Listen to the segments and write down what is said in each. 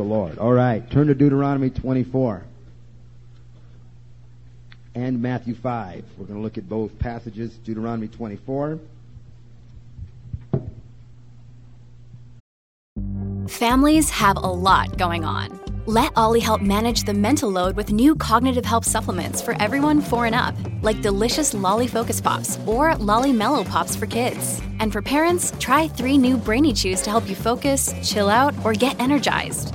the Lord. All right, turn to Deuteronomy 24 and Matthew 5. We're going to look at both passages, Deuteronomy 24. Families have a lot going on. Let Ollie help manage the mental load with new cognitive help supplements for everyone 4 and up, like delicious Lolly Focus Pops or Lolly Mellow Pops for kids. And for parents, try 3 new Brainy Chews to help you focus, chill out, or get energized.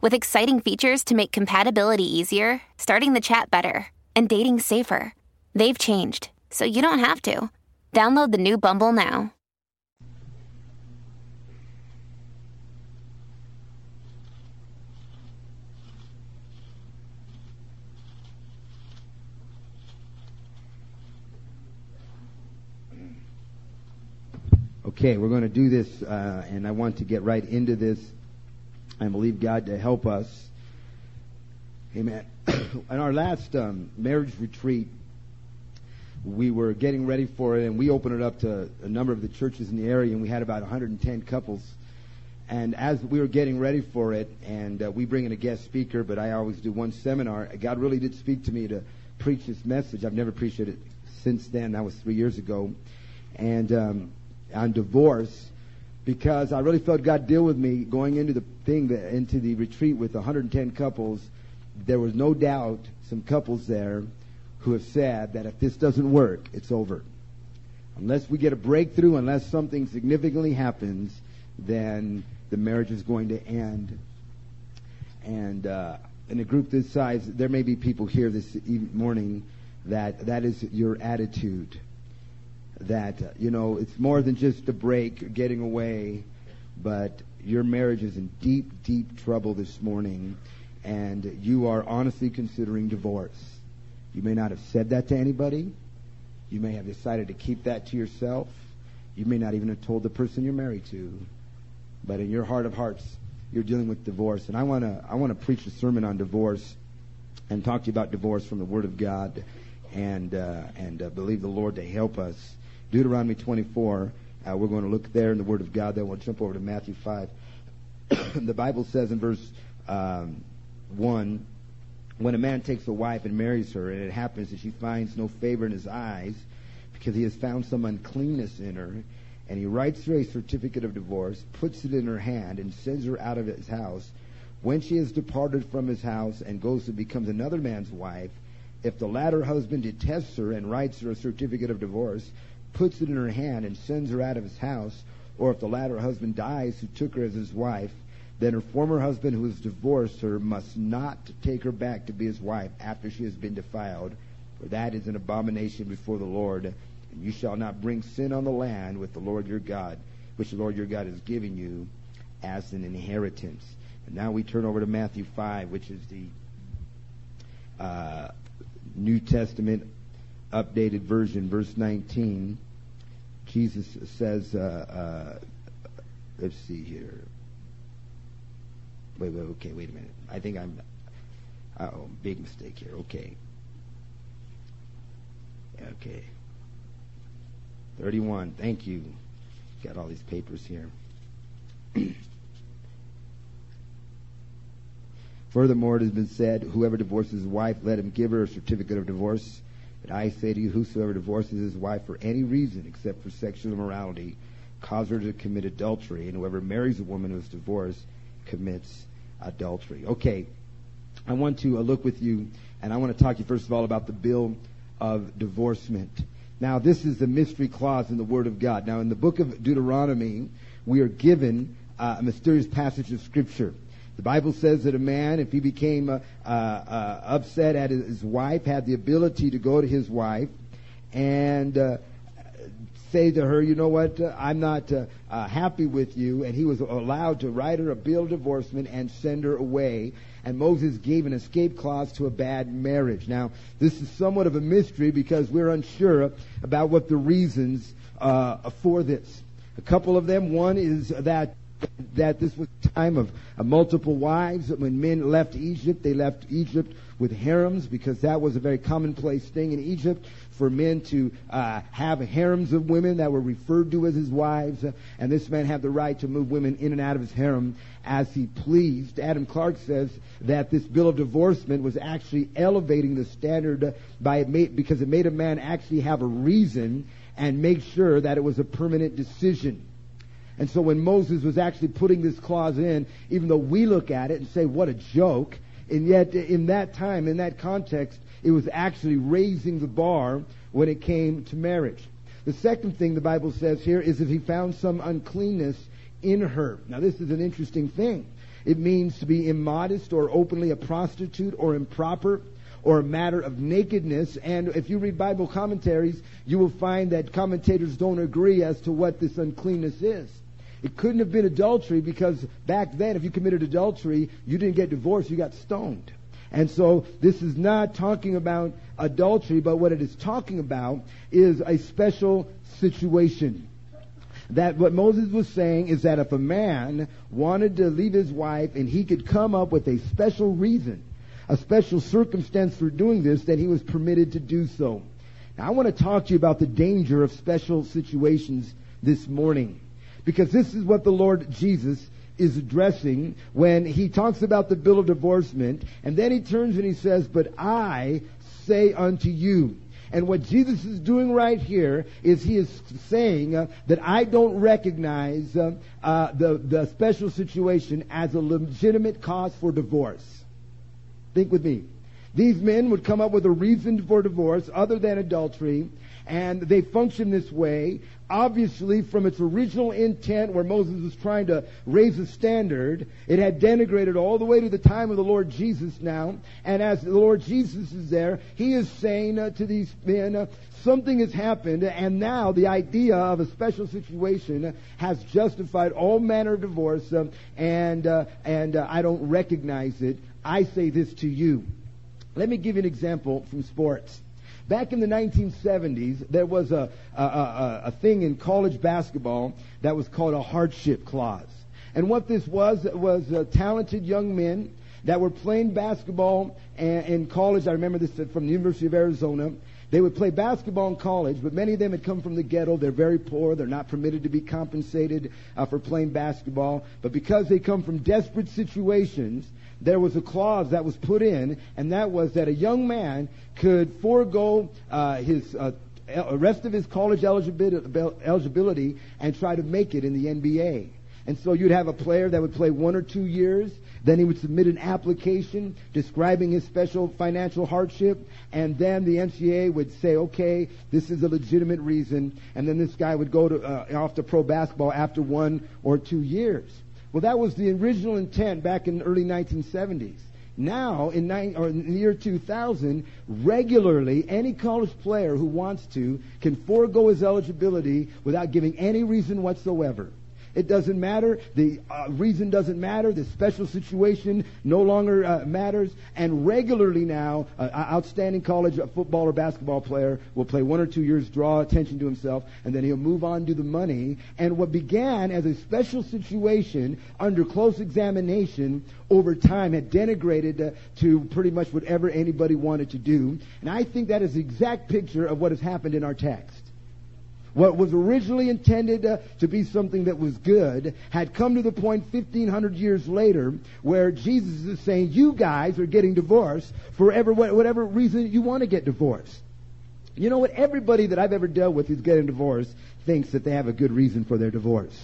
with exciting features to make compatibility easier, starting the chat better, and dating safer. They've changed, so you don't have to. Download the new Bumble now. Okay, we're going to do this, and I want to get right into this. I believe God to help us. Amen. In our last marriage retreat, we were getting ready for it, and we opened it up to a number of the churches in the area, and we had about 110 couples. And as we were getting ready for it, and we bring in a guest speaker, but I always do one seminar, God really did speak to me to preach this message. I've never preached it since then. That was 3 years ago. And on divorce, because I really felt God deal with me going into the thing, into the retreat with 110 couples. There was no doubt some couples there who have said that if this doesn't work, it's over. Unless we get a breakthrough, unless something significantly happens, then the marriage is going to end. And in a group this size, there may be people here this morning that is your attitude. That, you know, it's more than just a break or getting away, but your marriage is in deep, deep trouble this morning, and you are honestly considering divorce. You may not have said that to anybody. You may have decided to keep that to yourself. You may not even have told the person you're married to, but in your heart of hearts, you're dealing with divorce. And I want to preach a sermon on divorce and talk to you about divorce from the Word of God, and believe the Lord to help us. Deuteronomy 24, we're going to look there in the Word of God. Then we'll jump over to Matthew 5. The Bible says in verse 1, when a man takes a wife and marries her, and it happens that she finds no favor in his eyes, because he has found some uncleanness in her, and he writes her a certificate of divorce, puts it in her hand, and sends her out of his house. When she has departed from his house and goes and becomes another man's wife, if the latter husband detests her and writes her a certificate of divorce, puts it in her hand and sends her out of his house, or if the latter husband dies who took her as his wife, then her former husband who has divorced her must not take her back to be his wife after she has been defiled, for that is an abomination before the Lord. And you shall not bring sin on the land with the Lord your God, which the Lord your God has given you as an inheritance. And now we turn over to Matthew 5, which is the New Testament updated version, verse 19. Jesus says, let's see here. Wait a minute. I think big mistake here. Okay. 31. Thank you. Got all these papers here. Furthermore, it has been said, whoever divorces his wife, let him give her a certificate of divorce. But I say to you, whosoever divorces his wife for any reason except for sexual immorality, cause her to commit adultery. And whoever marries a woman who is divorced commits adultery. Okay, I want to look with you, and I want to talk to you first of all about the bill of divorcement. Now, this is the mystery clause in the Word of God. Now, in the book of Deuteronomy, we are given a mysterious passage of Scripture. The Bible says that a man, if he became upset at his wife, had the ability to go to his wife and say to her, you know what, I'm not happy with you. And he was allowed to write her a bill of divorcement and send her away. And Moses gave an escape clause to a bad marriage. Now, this is somewhat of a mystery because we're unsure about what the reasons for this. A couple of them. One is that this was a time of multiple wives. When men left Egypt, they left Egypt with harems, because that was a very commonplace thing in Egypt for men to have harems of women that were referred to as his wives. And this man had the right to move women in and out of his harem as he pleased. Adam Clark says that this bill of divorcement was actually elevating the standard because it made a man actually have a reason and make sure that it was a permanent decision. And so when Moses was actually putting this clause in, even though we look at it and say, what a joke, and yet in that time, in that context, it was actually raising the bar when it came to marriage. The second thing the Bible says here is that he found some uncleanness in her. Now, this is an interesting thing. It means to be immodest or openly a prostitute or improper, or a matter of nakedness. And if you read Bible commentaries, you will find that commentators don't agree as to what this uncleanness is. It couldn't have been adultery, because back then, if you committed adultery, you didn't get divorced, you got stoned. And so this is not talking about adultery, but what it is talking about is a special situation. That what Moses was saying is that if a man wanted to leave his wife and he could come up with a special reason, a special circumstance for doing this, that he was permitted to do so. Now, I want to talk to you about the danger of special situations this morning, because this is what the Lord Jesus is addressing when he talks about the bill of divorcement. And then he turns and he says, but I say unto you. And what Jesus is doing right here is he is saying that I don't recognize the special situation as a legitimate cause for divorce. Think with me. These men would come up with a reason for divorce other than adultery, and they function this way. Obviously, from its original intent, where Moses was trying to raise a standard, it had denigrated all the way to the time of the Lord Jesus now. And as the Lord Jesus is there, he is saying to these men, something has happened, and now the idea of a special situation has justified all manner of divorce, and I don't recognize it. I say this to you. Let me give you an example from sports. Back in the 1970s, there was a thing in college basketball that was called a hardship clause. And what this was talented young men that were playing basketball in college. I remember this from the University of Arizona. They would play basketball in college, but many of them had come from the ghetto. They're very poor. They're not permitted to be compensated for playing basketball. But because they come from desperate situations, there was a clause that was put in, and that was that a young man could forego rest of his college eligibility and try to make it in the NBA. And so you'd have a player that would play 1 or 2 years, then he would submit an application describing his special financial hardship, and then the NCAA would say, okay, this is a legitimate reason, and then this guy would go to off to pro basketball after 1 or 2 years. Well, that was the original intent back in the early 1970s. Now, in the year 2000, regularly, any college player who wants to can forego his eligibility without giving any reason whatsoever. It doesn't matter. The reason doesn't matter. The special situation no longer matters. And regularly now, an outstanding college football or basketball player will play 1 or 2 years, draw attention to himself, and then he'll move on to the money. And what began as a special situation under close examination over time had denigrated to pretty much whatever anybody wanted to do. And I think that is the exact picture of what has happened in our text. What was originally intended to be something that was good had come to the point 1,500 years later where Jesus is saying, you guys are getting divorced for whatever reason you want to get divorced. You know what? Everybody that I've ever dealt with who's getting divorced thinks that they have a good reason for their divorce.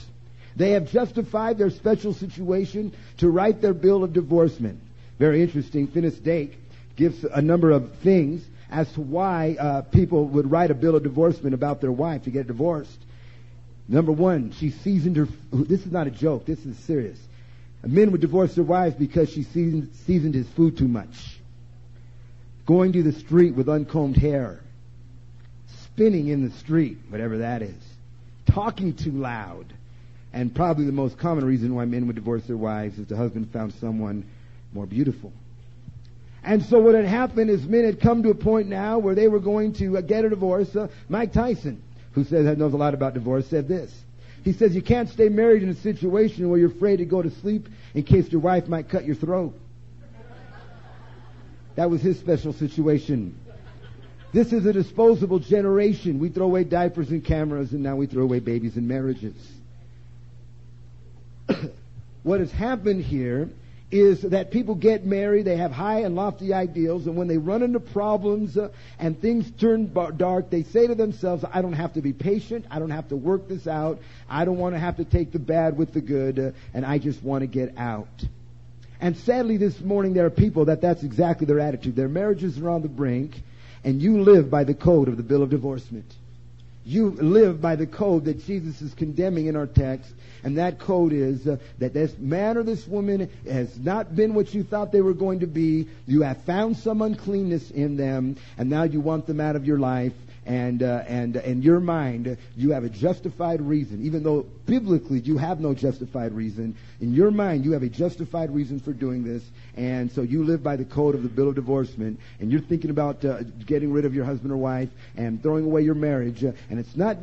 They have justified their special situation to write their bill of divorcement. Very interesting. Finnis Dake gives a number of things as to why people would write a bill of divorcement about their wife to get divorced. Number one, she seasoned her... This is not a joke. This is serious. Men would divorce their wives because she seasoned his food too much. Going to the street with uncombed hair. Spinning in the street, whatever that is. talking too loud. And probably the most common reason why men would divorce their wives is the husband found someone more beautiful. And so what had happened is men had come to a point now where they were going to get a divorce. Mike Tyson, who knows a lot about divorce, said this. He says, you can't stay married in a situation where you're afraid to go to sleep in case your wife might cut your throat. That was his special situation. This is a disposable generation. We throw away diapers and cameras, and now we throw away babies and marriages. What has happened here is that people get married, they have high and lofty ideals, and when they run into problems and things turn dark, they say to themselves, I don't have to be patient, I don't have to work this out, I don't want to have to take the bad with the good, and I just want to get out. And sadly this morning there are people that's exactly their attitude. Their marriages are on the brink, and you live by the code of the bill of divorcement. You live by the code that Jesus is condemning in our text, and that code is that this man or this woman has not been what you thought they were going to be. You have found some uncleanness in them, and now you want them out of your life, and in your mind, you have a justified reason. Even though biblically you have no justified reason, in your mind you have a justified reason for doing this, and so you live by the code of the bill of divorcement, and you're thinking about getting rid of your husband or wife and throwing away your marriage, and it's not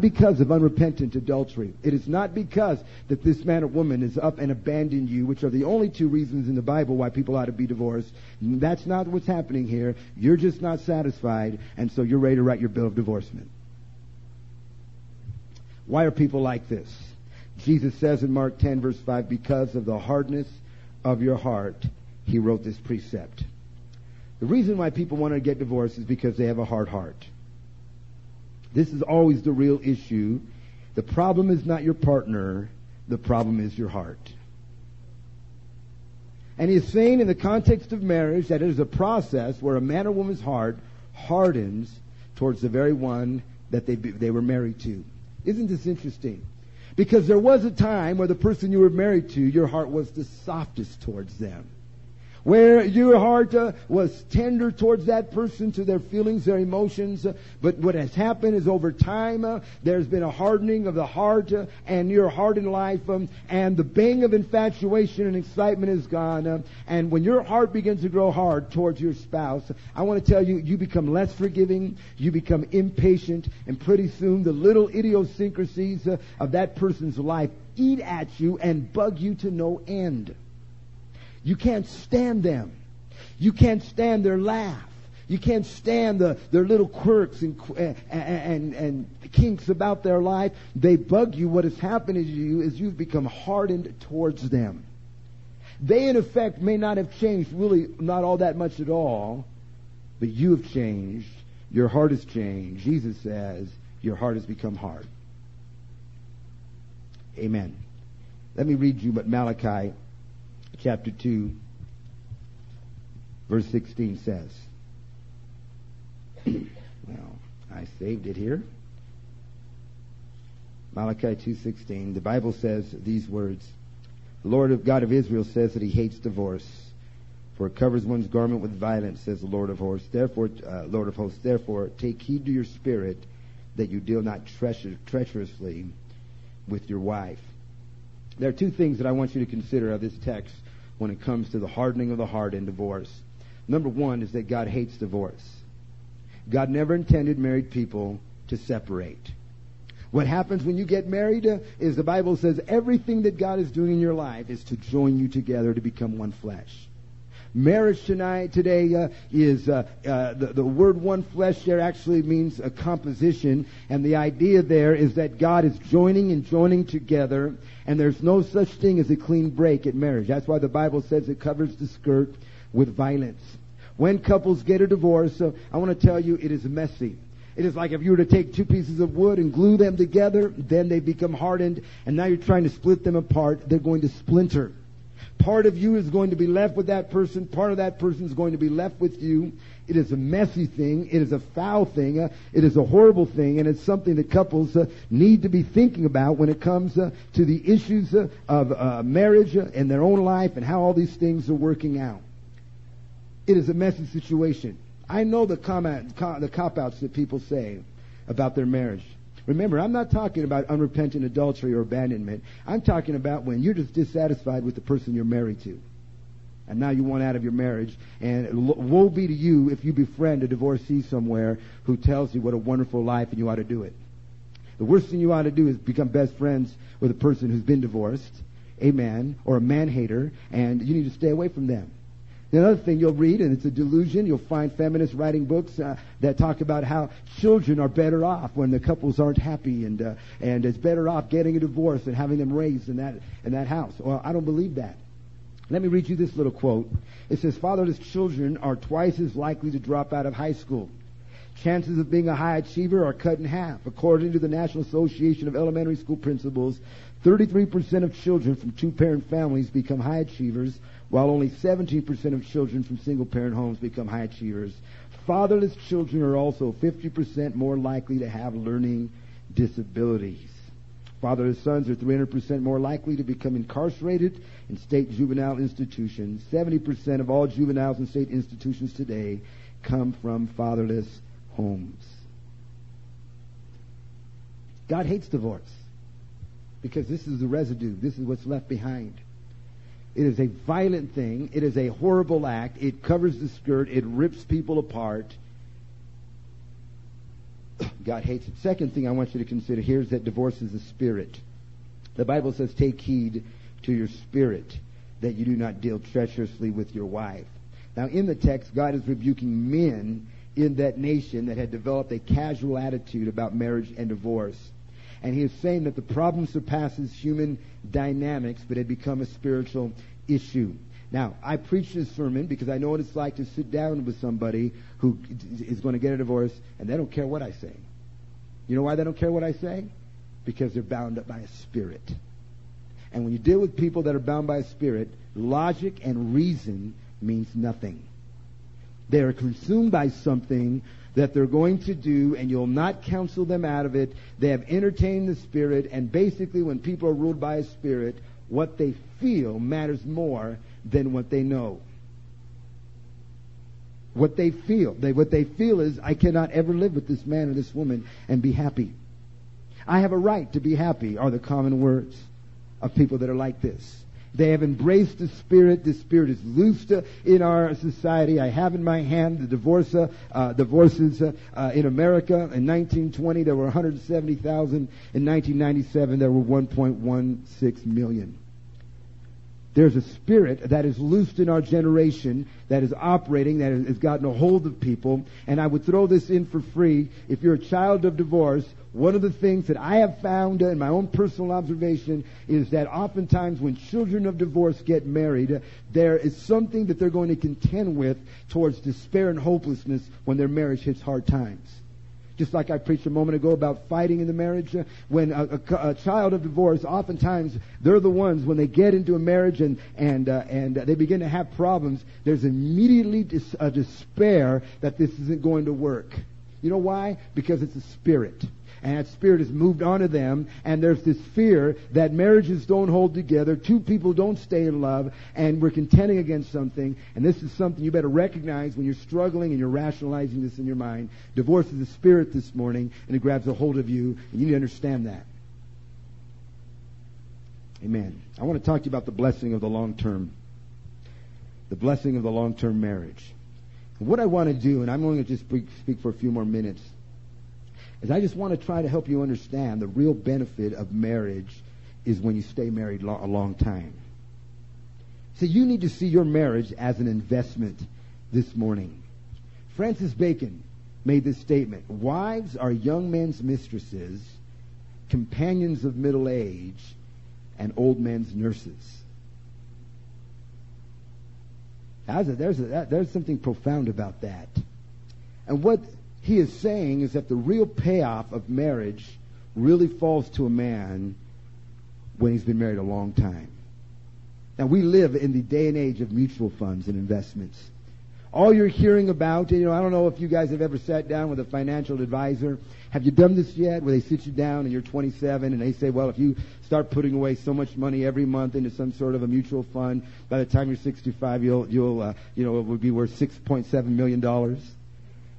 because of unrepentant adultery. It is not because that this man or woman is up and abandoned you, which are the only two reasons in the Bible why people ought to be divorced. That's not what's happening here. You're just not satisfied, and so you're ready to write your bill of divorcement. Why are people like this? Jesus says in Mark 10, verse 5, because of the hardness of your heart, he wrote this precept. The reason why people want to get divorced is because they have a hard heart. This is always the real issue. The problem is not your partner. The problem is your heart. And he's saying in the context of marriage that it is a process where a man or woman's heart hardens towards the very one that they were married to. Isn't this interesting? Because there was a time where the person you were married to, your heart was the softest towards them. Where your heart was tender towards that person, to their feelings, their emotions. But what has happened is over time, there's been a hardening of the heart and your heart in life. And the bang of infatuation and excitement is gone. And when your heart begins to grow hard towards your spouse, I want to tell you, you become less forgiving. You become impatient. And pretty soon the little idiosyncrasies of that person's life eat at you and bug you to no end. You can't stand them. You can't stand their laugh. You can't stand their little quirks and kinks about their life. They bug you. What has happened to you is you've become hardened towards them. They, in effect, may not have changed, really not all that much at all, but you have changed. Your heart has changed. Jesus says your heart has become hard. Amen. Let me read you what Malachi Chapter 2, verse 16 says. Well, I saved it here. Malachi 2:16. The Bible says these words: The Lord of God of Israel says that he hates divorce, for it covers one's garment with violence, says the Lord of hosts. Therefore, take heed to your spirit, that you deal not treacherously with your wife. There are two things that I want you to consider of this text when it comes to the hardening of the heart in divorce. Number one is that God hates divorce. God never intended married people to separate. What happens when you get married is the Bible says everything that God is doing in your life is to join you together to become one flesh. Marriage today is the word one flesh there actually means a composition, and the idea there is that God is joining together, and there's no such thing as a clean break at marriage. That's why the Bible says it covers the skirt with violence. When couples get a divorce, I want to tell you it is messy. It is like if you were to take two pieces of wood and glue them together, then they become hardened, and now you're trying to split them apart. They're going to splinter. Part of you is going to be left with that person. Part of that person is going to be left with you. It is a messy thing. It is a foul thing. It is a horrible thing. And it's something that couples need to be thinking about when it comes to the issues of marriage and their own life and how all these things are working out. It is a messy situation. I know the cop-outs that people say about their marriage. Remember, I'm not talking about unrepentant adultery or abandonment. I'm talking about when you're just dissatisfied with the person you're married to. And now you want out of your marriage. And woe be to you if you befriend a divorcee somewhere who tells you what a wonderful life and you ought to do it. The worst thing you ought to do is become best friends with a person who's been divorced, a man, or a man-hater, and you need to stay away from them. Another thing you'll read, and it's a delusion, you'll find feminists writing books that talk about how children are better off when the couples aren't happy, and it's better off getting a divorce and having them raised in that house. Well, I don't believe that. Let me read you this little quote. It says, "Fatherless children are twice as likely to drop out of high school. Chances of being a high achiever are cut in half. According to the National Association of Elementary School Principals, 33% of children from two-parent families become high achievers, while only 17% of children from single-parent homes become high achievers. Fatherless children are also 50% more likely to have learning disabilities. Fatherless sons are 300% more likely to become incarcerated in state juvenile institutions. 70% of all juveniles in state institutions today come from fatherless homes." God hates divorce because this is the residue. This is what's left behind. It is a violent thing. It is a horrible act. It covers the skirt. It rips people apart. God hates it. Second thing I want you to consider here is that divorce is a spirit. The Bible says, "Take heed to your spirit, that you do not deal treacherously with your wife." Now, in the text, God is rebuking men in that nation that had developed a casual attitude about marriage and divorce. And he is saying that the problem surpasses human dynamics, but had become a spiritual issue. Now, I preach this sermon because I know what it's like to sit down with somebody who is going to get a divorce, and they don't care what I say. You know why they don't care what I say? Because they're bound up by a spirit. And when you deal with people that are bound by a spirit, logic and reason means nothing. They are consumed by something that they're going to do, and you'll not counsel them out of it. They have entertained the spirit, and basically when people are ruled by a spirit, what they feel matters more than what they know. What they feel. What they feel is, I cannot ever live with this man or this woman and be happy. I have a right to be happy are the common words of people that are like this. They have embraced the spirit. The spirit is loosed in our society. I have in my hand the divorces in America. In 1920, there were 170,000. In 1997, there were 1.16 million. There's a spirit that is loosed in our generation, that is operating, that has gotten a hold of people. And I would throw this in for free. If you're a child of divorce, one of the things that I have found in my own personal observation is that oftentimes when children of divorce get married, there is something that they're going to contend with towards despair and hopelessness when their marriage hits hard times. Just like I preached a moment ago about fighting in the marriage, when a child of divorce, oftentimes they're the ones when they get into a marriage and they begin to have problems, there's immediately a despair that this isn't going to work. You know why? Because it's a spirit. And that spirit has moved onto them, and there's this fear that marriages don't hold together, two people don't stay in love, and we're contending against something. And this is something you better recognize when you're struggling and you're rationalizing this in your mind. Divorce is a spirit this morning, and it grabs a hold of you, and you need to understand that. Amen. I want to talk to you about the blessing of the long-term. The blessing of the long-term marriage. And what I want to do, and I'm going to just speak for a few more minutes, is I just want to try to help you understand the real benefit of marriage is when you stay married a long time. So you need to see your marriage as an investment this morning. Francis Bacon made this statement: "Wives are young men's mistresses, companions of middle age, and old men's nurses." There's something profound about that. And what he is saying is that the real payoff of marriage really falls to a man when he's been married a long time. Now, we live in the day and age of mutual funds and investments. All you're hearing about, I don't know if you guys have ever sat down with a financial advisor. Have you done this yet, where they sit you down and you're 27 and they say, well, if you start putting away so much money every month into some sort of a mutual fund, by the time you're 65, it would be worth $6.7 million.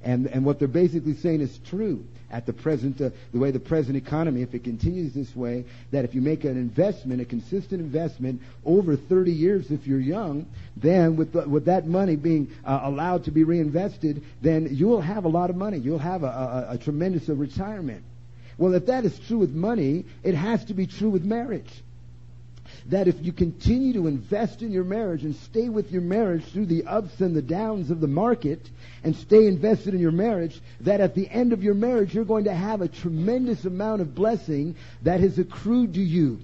And what they're basically saying is true at the present, the way the present economy, if it continues this way, that if you make an investment, a consistent investment over 30 years if you're young, then with that money being allowed to be reinvested, then you'll have a lot of money. You'll have a tremendous retirement. Well, if that is true with money, it has to be true with marriage. That if you continue to invest in your marriage and stay with your marriage through the ups and the downs of the market and stay invested in your marriage, that at the end of your marriage you're going to have a tremendous amount of blessing that has accrued to you.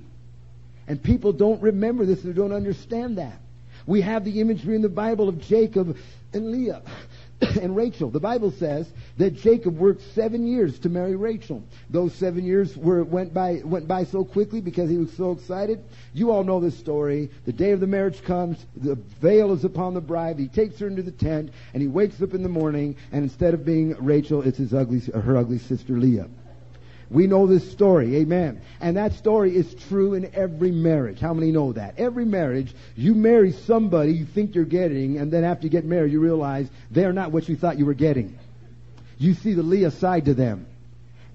And people don't remember this, they don't understand that. We have the imagery in the Bible of Jacob and Leah and Rachel. The Bible says that Jacob worked 7 years to marry Rachel. Those 7 years went by so quickly because he was so excited. You all know this story. The day of the marriage comes, the veil is upon the bride. He takes her into the tent, and he wakes up in the morning, and instead of being Rachel, it's her ugly sister Leah. We know this story, amen. And that story is true in every marriage. How many know that? Every marriage, you marry somebody you think you're getting, and then after you get married, you realize they're not what you thought you were getting. You see the Leah side to them.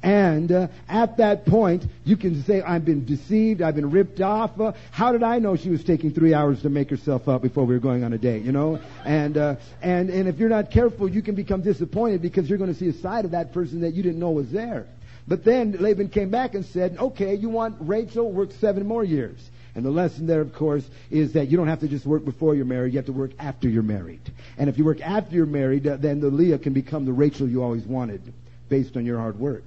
And at that point, you can say, I've been deceived, I've been ripped off. How did I know she was taking 3 hours to make herself up before we were going on a date, you know? And if you're not careful, you can become disappointed because you're going to see a side of that person that you didn't know was there. But then Laban came back and said, okay, you want Rachel, work 7 more years. And the lesson there, of course, is that you don't have to just work before you're married. You have to work after you're married. And if you work after you're married, then the Leah can become the Rachel you always wanted based on your hard work.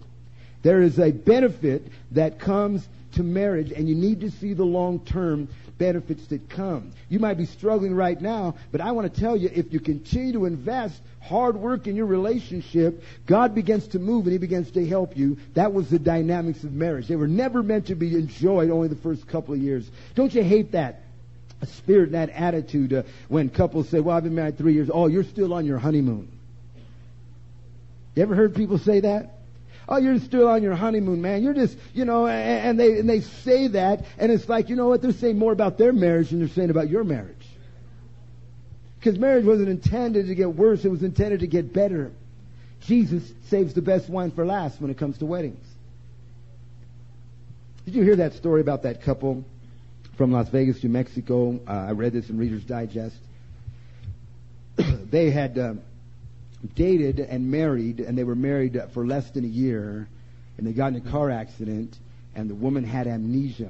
There is a benefit that comes to marriage, and you need to see the long-term benefits that come. You might be struggling right now, but I want to tell you, if you continue to invest hard work in your relationship, God begins to move and He begins to help you. That was the dynamics of marriage. They were never meant to be enjoyed only the first couple of years. Don't you hate that spirit and that attitude when couples say, well, I've been married 3 years. Oh, you're still on your honeymoon. You ever heard people say that? Oh, you're still on your honeymoon, man. You're just, you know, and they say that, and it's like, you know what? They're saying more about their marriage than they're saying about your marriage. Because marriage wasn't intended to get worse. It was intended to get better. Jesus saves the best wine for last when it comes to weddings. Did you hear that story about that couple from Las Vegas, New Mexico? I read this in Reader's Digest. They had dated and married, and they were married for less than a year, and they got in a car accident, and the woman had amnesia,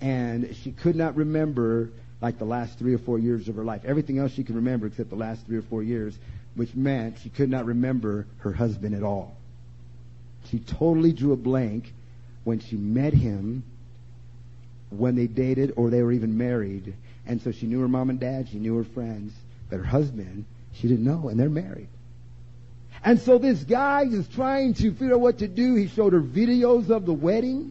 and she could not remember like the last 3 or 4 years of her life. Everything else she could remember except the last 3 or 4 years, which meant she could not remember her husband at all. She totally drew a blank when she met him, when they dated or they were even married, and so she knew her mom and dad, she knew her friends, but her husband she didn't know, and they're married. And so this guy is trying to figure out what to do. He showed her videos of the wedding.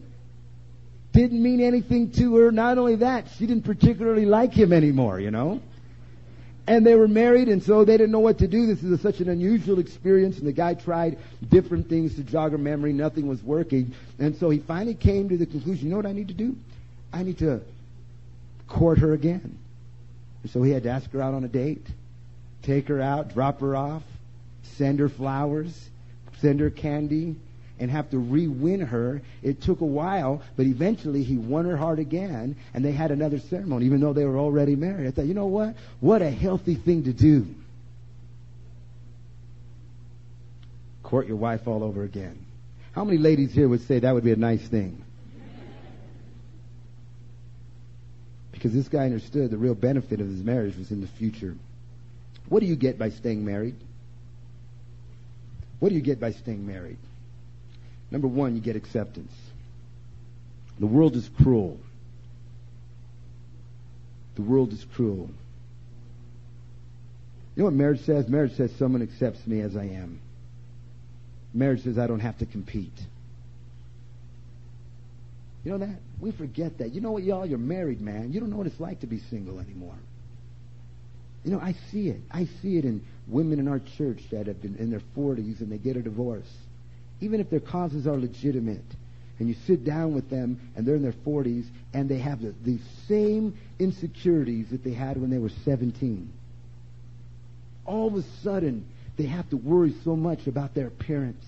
Didn't mean anything to her. Not only that, she didn't particularly like him anymore, you know. And they were married, and so they didn't know what to do. This is such an unusual experience, and the guy tried different things to jog her memory. Nothing was working. And so he finally came to the conclusion, you know what I need to do? I need to court her again. And so he had to ask her out on a date. Take her out, drop her off, send her flowers, send her candy, and have to re-win her. It took a while, but eventually he won her heart again, and they had another ceremony, even though they were already married. I thought, you know what? What a healthy thing to do. Court your wife all over again. How many ladies here would say that would be a nice thing? Because this guy understood the real benefit of his marriage was in the future. What do you get by staying married? What do you get by staying married? Number one, you get acceptance. The world is cruel. The world is cruel. You know what marriage says? Marriage says someone accepts me as I am. Marriage says I don't have to compete. You know that? We forget that. You know what, y'all? You're married, man. You don't know what it's like to be single anymore. You know, I see it. I see it in women in our church that have been in their 40s and they get a divorce. Even if their causes are legitimate, and you sit down with them and they're in their 40s and they have the same insecurities that they had when they were 17. All of a sudden, they have to worry so much about their appearance.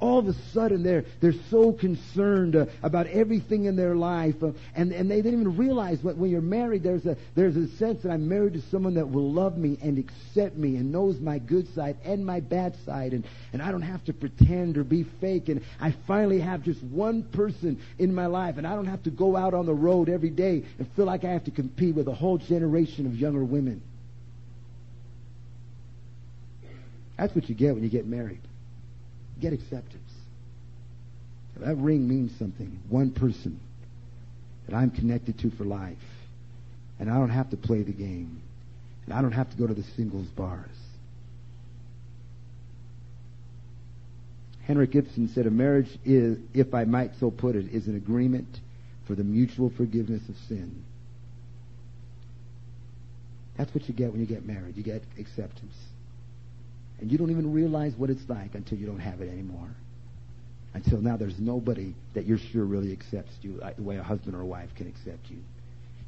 All of a sudden, they're so concerned about everything in their life, and they didn't even realize that when you're married, there's a sense that I'm married to someone that will love me and accept me and knows my good side and my bad side, and I don't have to pretend or be fake, and I finally have just one person in my life, and I don't have to go out on the road every day and feel like I have to compete with a whole generation of younger women. That's what you get when you get married. Get acceptance. That ring means something. One person that I'm connected to for life. And I don't have to play the game. And I don't have to go to the singles bars. Henrik Ibsen said, "A marriage is, if I might so put it, is an agreement for the mutual forgiveness of sin." That's what you get when you get married. You get acceptance. And you don't even realize what it's like until you don't have it anymore. Until now, there's nobody that you're sure really accepts you the way a husband or a wife can accept you.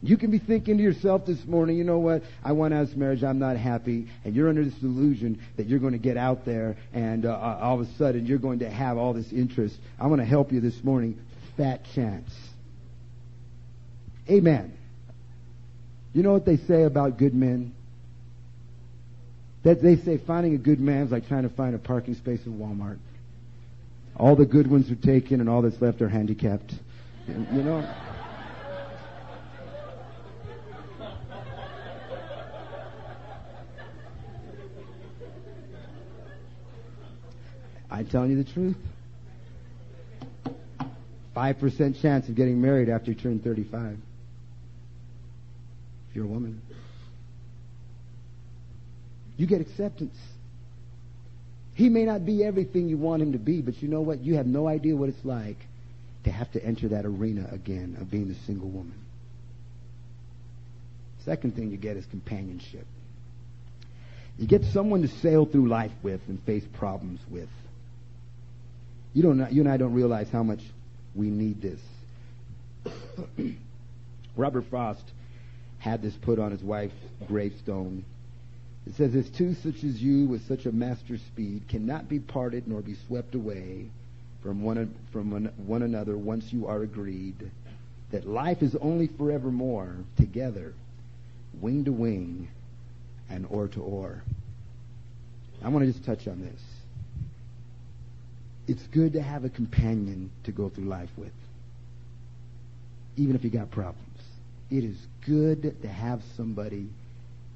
You can be thinking to yourself this morning, you know what, I want out of this marriage, I'm not happy, and you're under this delusion that you're going to get out there and all of a sudden you're going to have all this interest. I want to help you this morning. Fat chance. Amen. You know what they say about good men? That they say finding a good man is like trying to find a parking space at Walmart. All the good ones are taken and all that's left are handicapped. You know? I'm telling you the truth. 5% chance of getting married after you turn 35. If you're a woman. You get acceptance. He may not be everything you want him to be, but you know what? You have no idea what it's like to have to enter that arena again of being the single woman. Second thing you get is companionship. You get someone to sail through life with and face problems with. You and I don't realize how much we need this. Robert Frost had this put on his wife's gravestone. It says, "As two such as you with such a master speed cannot be parted nor be swept away from one another once you are agreed, that life is only forevermore together, wing to wing and oar to oar." I want to just touch on this. It's good to have a companion to go through life with, even if you got problems. It is good to have somebody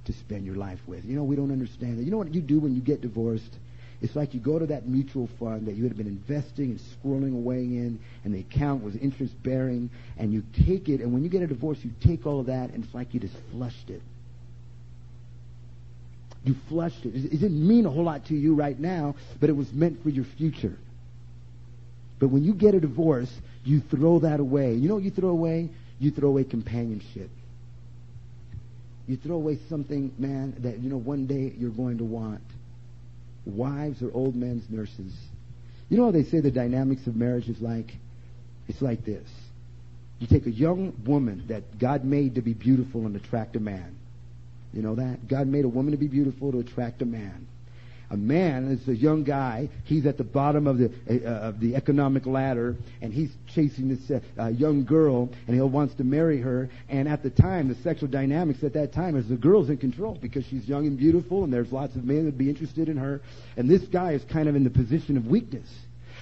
to spend your life with. You know, we don't understand that. You know what you do when you get divorced? It's like you go to that mutual fund that you had been investing and squirreling away in, and the account was interest bearing, and you take it, and when you get a divorce, you take all of that, and it's like you just flushed it. You flushed it. It didn't mean a whole lot to you right now, but it was meant for your future. But when you get a divorce, you throw that away. You know what you throw away? You throw away companionship. You throw away something, man, that, you know, one day you're going to want. Wives are old men's nurses. You know how they say the dynamics of marriage is like? It's like this. You take a young woman that God made to be beautiful and attract a man. You know that? God made a woman to be beautiful to attract a man. A man is a young guy. He's at the bottom of the economic ladder, and he's chasing this young girl, and he wants to marry her. And at the time, the sexual dynamics at that time is the girl's in control because she's young and beautiful, and there's lots of men that'd be interested in her. And this guy is kind of in the position of weakness.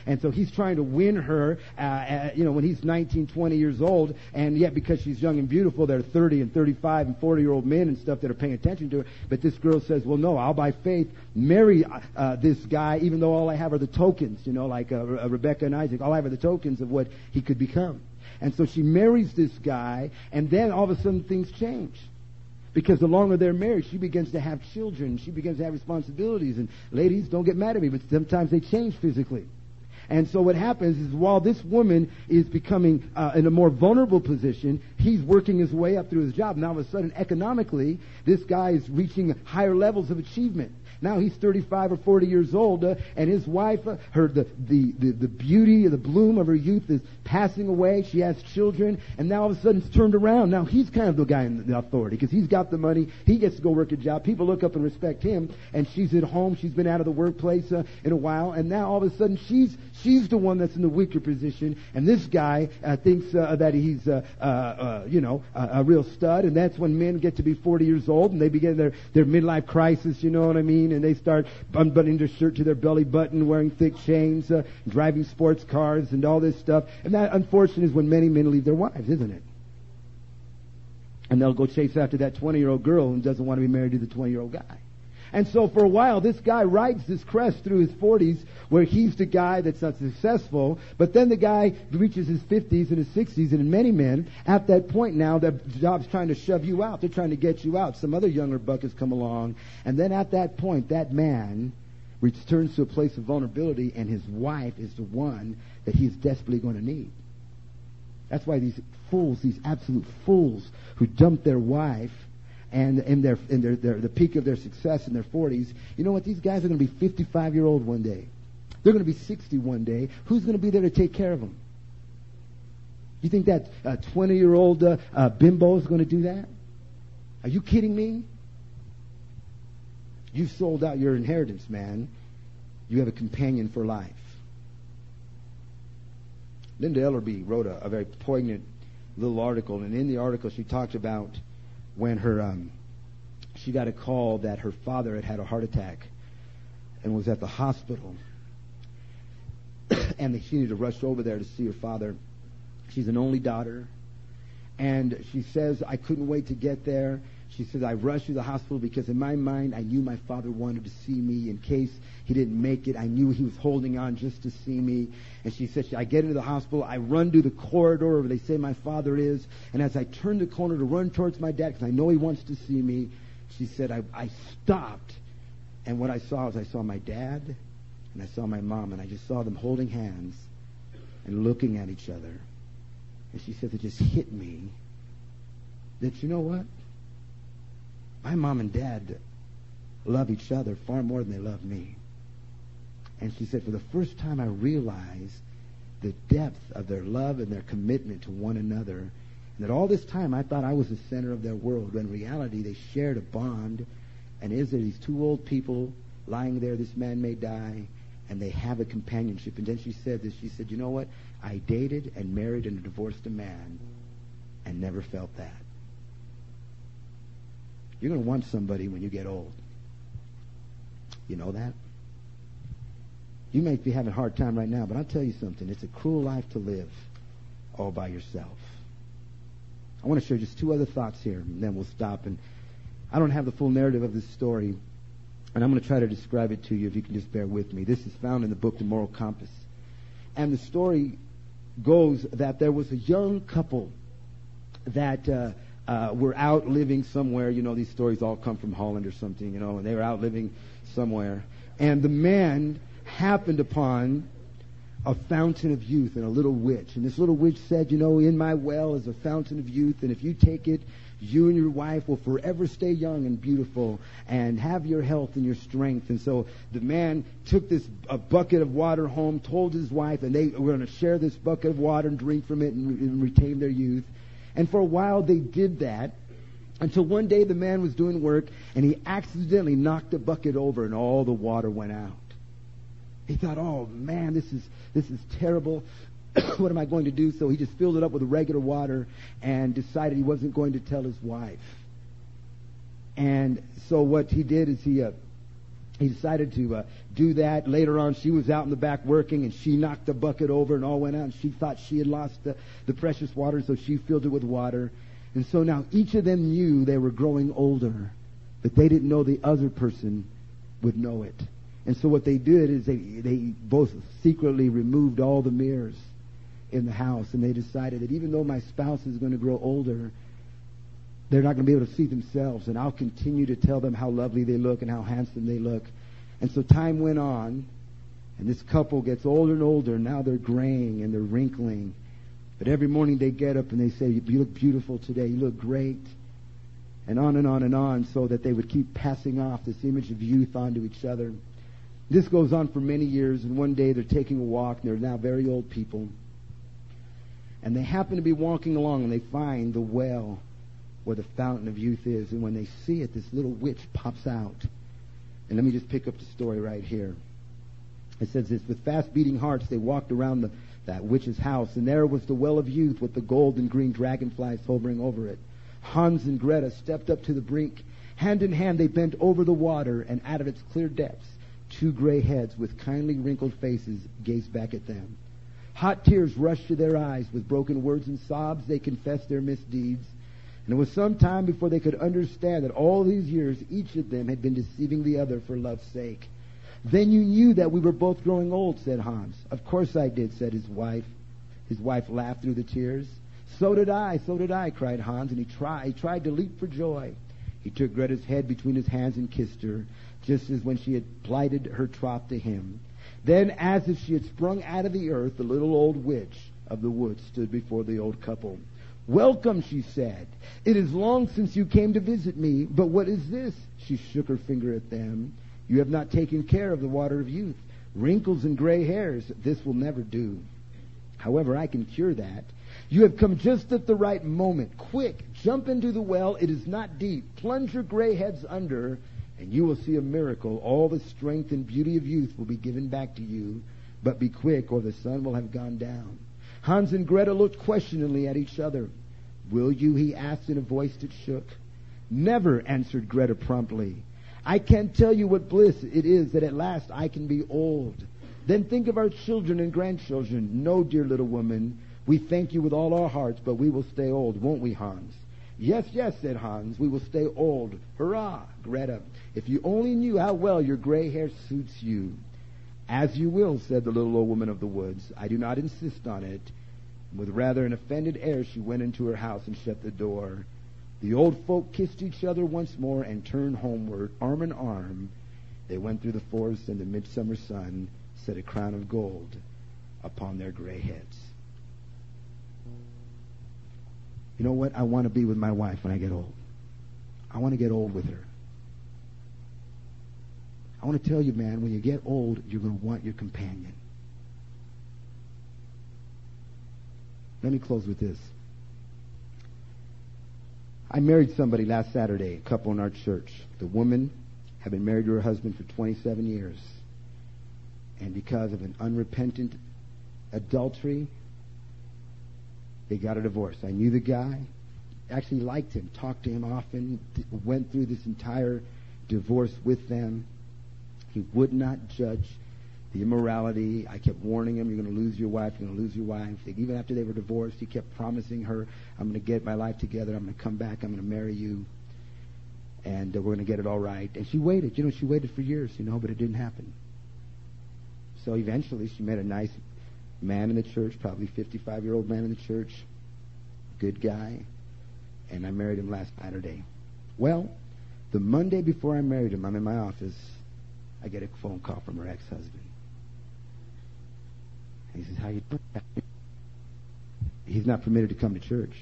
And so he's trying to win her, when he's 19, 20 years old, and yet because she's young and beautiful, there are 30 and 35 and 40-year-old men and stuff that are paying attention to her. But this girl says, well, no, I'll by faith marry this guy, even though all I have are the tokens, you know, like Rebecca and Isaac. All I have are the tokens of what he could become. And so she marries this guy, and then all of a sudden things change. Because the longer they're married, she begins to have children. She begins to have responsibilities. And ladies, don't get mad at me, but sometimes they change physically. And so what happens is while this woman is becoming in a more vulnerable position, he's working his way up through his job. Now, all of a sudden, economically, this guy is reaching higher levels of achievement. Now he's 35 or 40 years old, and his wife, the beauty, the bloom of her youth is passing away. She has children, and now all of a sudden it's turned around. Now he's kind of the guy in the authority because he's got the money. He gets to go work a job. People look up and respect him, and she's at home. She's been out of the workplace in a while, and now all of a sudden she's the one that's in the weaker position, and this guy thinks that he's a real stud, and that's when men get to be 40 years old and they begin their midlife crisis. You know what I mean? And they start unbuttoning their shirt to their belly button, wearing thick chains, driving sports cars, and all this stuff. And that, unfortunately, is when many men leave their wives, isn't it? And they'll go chase after that 20-year-old girl who doesn't want to be married to the 20-year-old guy. And so for a while, this guy rides this crest through his 40s where he's the guy that's not successful. But then the guy reaches his 50s and his 60s. And in many men, at that point now, the job's trying to shove you out. They're trying to get you out. Some other younger buck has come along. And then at that point, that man returns to a place of vulnerability. And his wife is the one that he's desperately going to need. That's why these fools, these absolute fools who dump their wife, and in the peak of their success in their 40s, you know what? These guys are going to be 55-year-old one day. They're going to be 60 one day. Who's going to be there to take care of them? You think that 20-year-old bimbo is going to do that? Are you kidding me? You've sold out your inheritance, man. You have a companion for life. Linda Ellerby wrote a very poignant little article, and in the article she talked about when her she got a call that her father had had a heart attack and was at the hospital, and she needed to rush over there to see her father. She's an only daughter, and she says, I couldn't wait to get there. She says, I rushed to the hospital because in my mind I knew my father wanted to see me. In case he didn't make it, I knew he was holding on just to see me. And she said, I get into the hospital, I run to the corridor where they say my father is, and as I turn the corner to run towards my dad, because I know he wants to see me, she said, I stopped, and what I saw is I saw my dad and I saw my mom, and I just saw them holding hands and looking at each other. And she says, it just hit me that, you know what? My mom and dad love each other far more than they love me. And she said, for the first time I realized the depth of their love and their commitment to one another. And that all this time I thought I was the center of their world. When in reality, they shared a bond. And is there these two old people lying there, this man may die, and they have a companionship. And then she said this. She said, you know what? I dated and married and divorced a man and never felt that. You're going to want somebody when you get old. You know that? You may be having a hard time right now, but I'll tell you something. It's a cruel life to live all by yourself. I want to share just two other thoughts here, and then we'll stop. And I don't have the full narrative of this story, and I'm going to try to describe it to you if you can just bear with me. This is found in the book, The Moral Compass. And the story goes that there was a young couple that were out living somewhere. You know, these stories all come from Holland or something, you know, and they were out living somewhere. And the man happened upon a fountain of youth and a little witch. And this little witch said, you know, in my well is a fountain of youth, and if you take it, you and your wife will forever stay young and beautiful and have your health and your strength. And so the man took this bucket of water home, told his wife, and they were going to share this bucket of water and drink from it and retain their youth. And for a while they did that, until one day the man was doing work and he accidentally knocked the bucket over and all the water went out. He thought, oh man, this is terrible. What am I going to do? So he just filled it up with regular water and decided he wasn't going to tell his wife. And so what he did is he decided to do that. Later on, she was out in the back working, and she knocked the bucket over and all went out, and she thought she had lost the precious water, so she filled it with water. And so now each of them knew they were growing older, but they didn't know the other person would know it. And so what they did is they both secretly removed all the mirrors in the house, and they decided that even though my spouse is going to grow older, they're not going to be able to see themselves, and I'll continue to tell them how lovely they look and how handsome they look. And so time went on, And this couple gets older and older. Now they're graying and they're wrinkling. But every morning they get up and they say, you look beautiful today, you look great. And on and on and on, so that they would keep passing off this image of youth onto each other. This goes on for many years, and one day they're taking a walk, and they're now very old people. And they happen to be walking along, and they find the well where the fountain of youth is. And when they see it, this little witch pops out. And let me just pick up the story right here. It says this, with fast beating hearts, they walked around that witch's house, and there was the well of youth with the gold and green dragonflies hovering over it. Hans and Greta stepped up to the brink. Hand in hand, they bent over the water, and out of its clear depths, two gray heads with kindly wrinkled faces gazed back at them. Hot tears rushed to their eyes. With broken words and sobs, they confessed their misdeeds. And it was some time before they could understand that all these years, each of them had been deceiving the other for love's sake. Then you knew that we were both growing old, said Hans. Of course I did, said his wife. His wife laughed through the tears. So did I, cried Hans, and he tried to leap for joy. He took Greta's head between his hands and kissed her, just as when she had plighted her troth to him. Then, as if she had sprung out of the earth, the little old witch of the woods stood before the old couple. Welcome, she said. It is long since you came to visit me, but what is this? She shook her finger at them. You have not taken care of the water of youth. Wrinkles and gray hairs, this will never do. However, I can cure that. You have come just at the right moment. Quick, jump into the well. It is not deep. Plunge your gray heads under, and you will see a miracle. All the strength and beauty of youth will be given back to you. But be quick, or the sun will have gone down. Hans and Greta looked questioningly at each other. Will you, he asked in a voice that shook. Never, answered Greta promptly. I can't tell you what bliss it is that at last I can be old. Then think of our children and grandchildren. No, dear little woman, we thank you with all our hearts, but we will stay old, won't we, Hans? Yes, yes, said Hans, we will stay old. Hurrah, Greta, if you only knew how well your gray hair suits you. As you will, said the little old woman of the woods. I do not insist on it. With rather an offended air, she went into her house and shut the door. The old folk kissed each other once more and turned homeward, arm in arm. They went through the forest, and the midsummer sun set a crown of gold upon their gray heads. You know what? I want to be with my wife when I get old. I want to get old with her. I want to tell you, man, when you get old, you're going to want your companion. Let me close with this. I married somebody last Saturday, a couple in our church. The woman had been married to her husband for 27 years. And because of an unrepentant adultery, they got a divorce. I knew the guy, actually liked him, talked to him often, went through this entire divorce with them. He would not judge the immorality. I kept warning him, you're going to lose your wife, you're going to lose your wife. Even after they were divorced, he kept promising her, I'm going to get my life together, I'm going to come back, I'm going to marry you, and we're going to get it all right. And she waited. She waited for years, but it didn't happen. So eventually she met a nice man in the church, probably 55-year-old man in the church, good guy, and I married him last Saturday. Well, the Monday before I married him, I'm in my office, I get a phone call from her ex-husband. He says, how you doing? He's not permitted to come to church.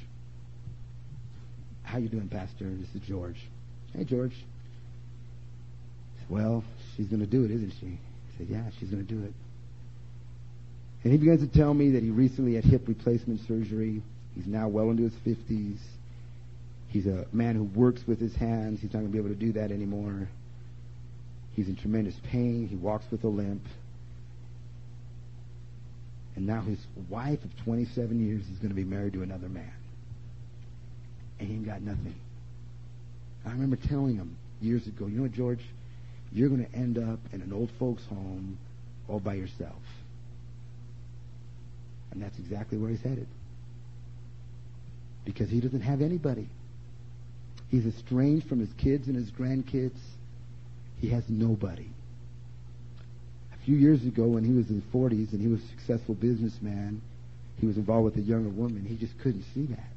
How you doing, Pastor? This is George. Hey, George. I said, well, she's going to do it, isn't she? He said, yeah, she's going to do it. And he begins to tell me that he recently had hip replacement surgery. He's now well into his 50s. He's a man who works with his hands. He's not going to be able to do that anymore. He's in tremendous pain. He walks with a limp. And now his wife of 27 years is going to be married to another man. And he ain't got nothing. I remember telling him years ago, you know what, George? You're going to end up in an old folks' home all by yourself. And that's exactly where he's headed. Because he doesn't have anybody. He's estranged from his kids and his grandkids. He has nobody. A few years ago, when he was in his 40s and he was a successful businessman, he was involved with a younger woman. He just couldn't see that.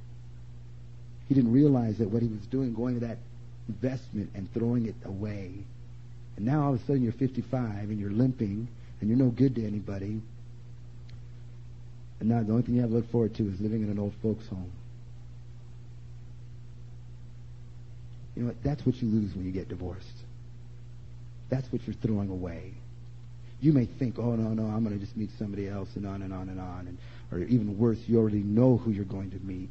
He didn't realize that what he was doing, going to that investment and throwing it away. And now all of a sudden you're 55 and you're limping and you're no good to anybody. And now the only thing you have to look forward to is living in an old folks' home. You know, that's what you lose when you get divorced. That's what you're throwing away. You may think, oh, no, I'm going to just meet somebody else, and on and on and on. Or even worse, you already know who you're going to meet.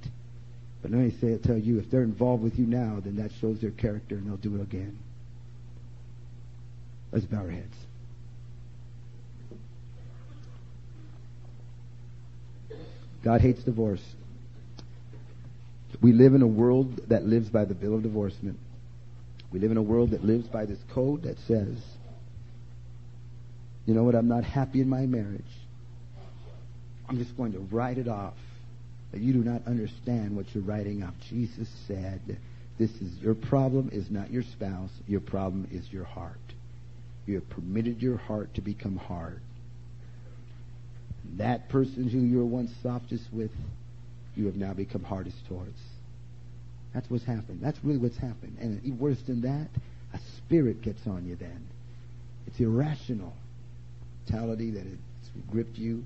But let me tell you, if they're involved with you now, then that shows their character, and they'll do it again. Let's bow our heads. God hates divorce. We live in a world that lives by the bill of divorcement. We live in a world that lives by this code that says, you know what, I'm not happy in my marriage. I'm just going to write it off. But you do not understand what you're writing off. Jesus said, this is your problem is not your spouse. Your problem is your heart. You have permitted your heart to become hard. That person who you were once softest with, you have now become hardest towards. That's what's happened. That's really what's happened. And worse than that, a spirit gets on you then. It's irrational mentality that it's gripped you.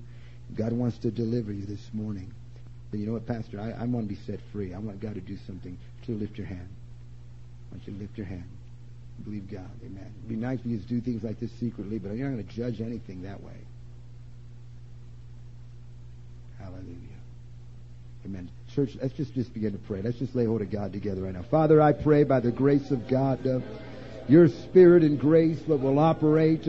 God wants to deliver you this morning. But you know what, Pastor? I want to be set free. I want God to do something. So lift your hand. I want you to lift your hand. Believe God. Amen. It would be nice if you just do things like this secretly, but you're not going to judge anything that way. Hallelujah. Amen. Church, let's just begin to pray. Let's just lay hold of God together right now. Father, I pray by the grace of God, your spirit and grace that will operate.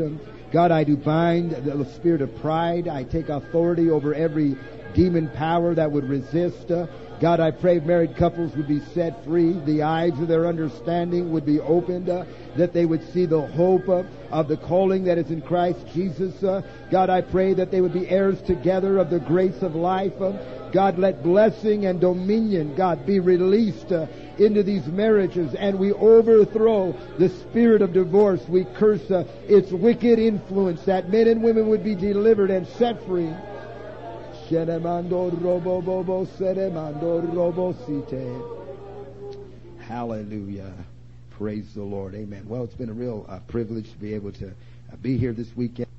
God, I do bind the spirit of pride. I take authority over every demon power that would resist. God, I pray married couples would be set free. The eyes of their understanding would be opened, that they would see the hope of the calling that is in Christ Jesus. God, I pray that they would be heirs together of the grace of life. God, let blessing and dominion, God, be released into these marriages. And we overthrow the spirit of divorce. We curse its wicked influence, that men and women would be delivered and set free. Hallelujah. Praise the Lord. Amen. Well, it's been a real privilege to be able to be here this weekend.